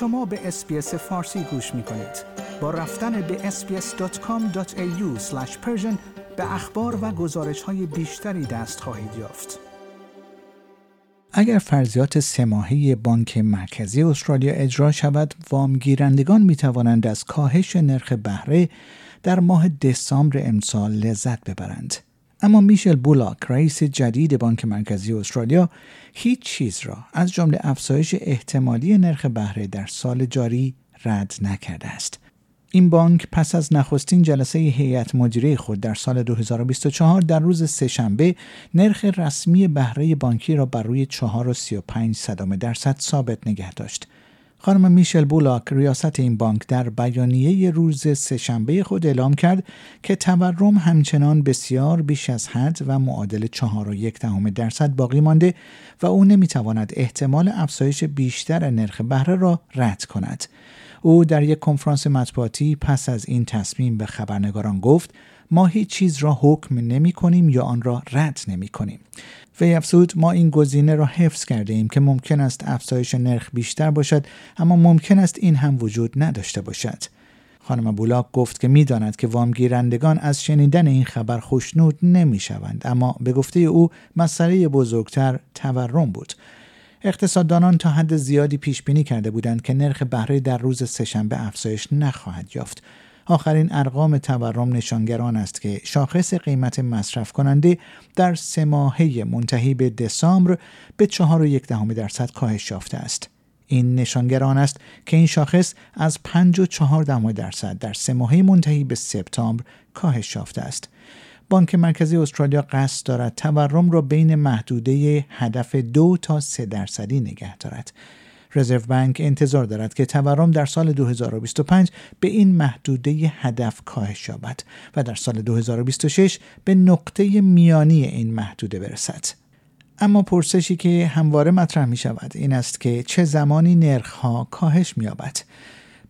شما به SBS فارسی گوش می کنید. با رفتن به sbs.com.au/persian به اخبار و گزارش‌های بیشتری دست خواهید یافت. اگر فرضیات سه‌ماهه بانک مرکزی استرالیا اجرا شود، وام گیرندگان می توانند از کاهش نرخ بهره در ماه دسامبر امسال لذت ببرند. اما میشل بولاک، رئیس جدید بانک مرکزی استرالیا، هیچ چیز را از جمله افزایش احتمالی نرخ بهره در سال جاری رد نکرده است. این بانک پس از نخستین جلسه هیئت مدیره خود در سال 2024 در روز سه‌شنبه نرخ رسمی بهره بانکی را بر روی 4.35% ثابت نگه داشت. خانم میشل بولاک، ریاست این بانک، در بیانیه روز سه‌شنبه خود اعلام کرد که تورم همچنان بسیار بیش از حد و معادل 4.1% باقی مانده و او نمیتواند احتمال افزایش بیشتر نرخ بهره را رد کند. او در یک کنفرانس مطبوعاتی پس از این تصمیم به خبرنگاران گفت: ما هیچ چیز را حکم نمی کنیم یا آن را رد نمی کنیم. وی افزود: ما این گزینه را حفظ کرده ایم که ممکن است افزایش نرخ بیشتر باشد، اما ممکن است این هم وجود نداشته باشد. خانم بولاک گفت که می داند که وامگیرندگان از شنیدن این خبر خوشنود نمی شوند، اما به گفته او مسئله بزرگتر تورم بود. اقتصاددانان تا حد زیادی پیش بینی کرده بودند که نرخ بهره در روز سه‌شنبه افزایش نخواهد یافت. آخرین ارقام تورم نشانگر آن است که شاخص قیمت مصرف کننده در سه ماهه منتهی به دسامبر به 4.1% کاهش یافته است. این نشانگر آن است که این شاخص از 5.4% در سه ماهه منتهی به سپتامبر کاهش یافته است. بانک مرکزی استرالیا قصد دارد تورم را بین محدوده هدف 2 تا 3% نگه دارد. رزرو بانک انتظار دارد که تورم در سال 2025 به این محدوده هدف کاهش یابد و در سال 2026 به نقطه میانی این محدوده برسد. اما پرسشی که همواره مطرح می شود این است که چه زمانی نرخ‌ها کاهش می یابد؟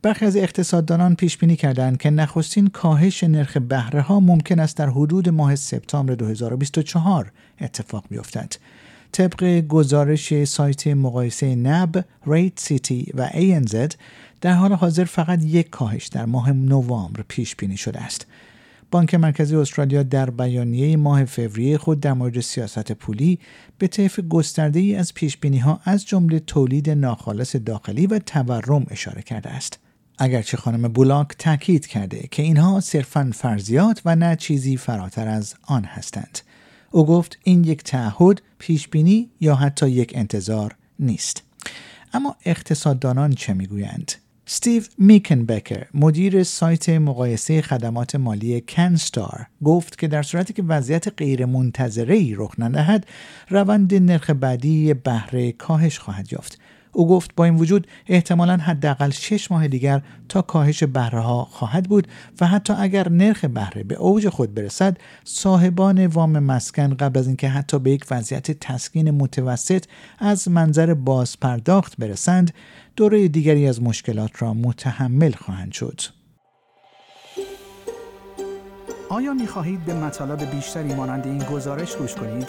برخی از اقتصاددانان پیش بینی کردند که نخستین کاهش نرخ بهره ها ممکن است در حدود ماه سپتامبر 2024 اتفاق بیفتد. طبق گزارش سایت مقایسه نب، ریت سیتی و ANZ، در حال حاضر فقط یک کاهش در ماه نوامبر پیش بینی شده است. بانک مرکزی استرالیا در بیانیه ماه فوریه خود در مورد سیاست پولی به طیف گسترده‌ای از پیش بینی‌ها از جمله تولید ناخالص داخلی و تورم اشاره کرده است. اگرچه خانم بولاک تاکید کرده که اینها صرفاً فرضیات و نه چیزی فراتر از آن هستند. او گفت این یک تعهد، پیشبینی یا حتی یک انتظار نیست. اما اقتصاددانان چه میگویند؟ استیو میکنبکر، مدیر سایت مقایسه خدمات مالی کنستار، گفت که در صورتی که وضعیت غیر منتظره‌ای رخ ندهد، روند نرخ بعدی بهره کاهش خواهد یافت. او گفت با این وجود احتمالاً حداقل 6 ماه دیگر تا کاهش بهره ها خواهد بود و حتی اگر نرخ بهره به اوج خود برسد، صاحبان وام مسکن قبل از اینکه حتی به یک وضعیت تسکین متوسط از منظر بازپرداخت برسند، دوره دیگری از مشکلات را متحمل خواهند شد. آیا می‌خواهید به مطالب بیشتری مانند این گزارش گوش کنید؟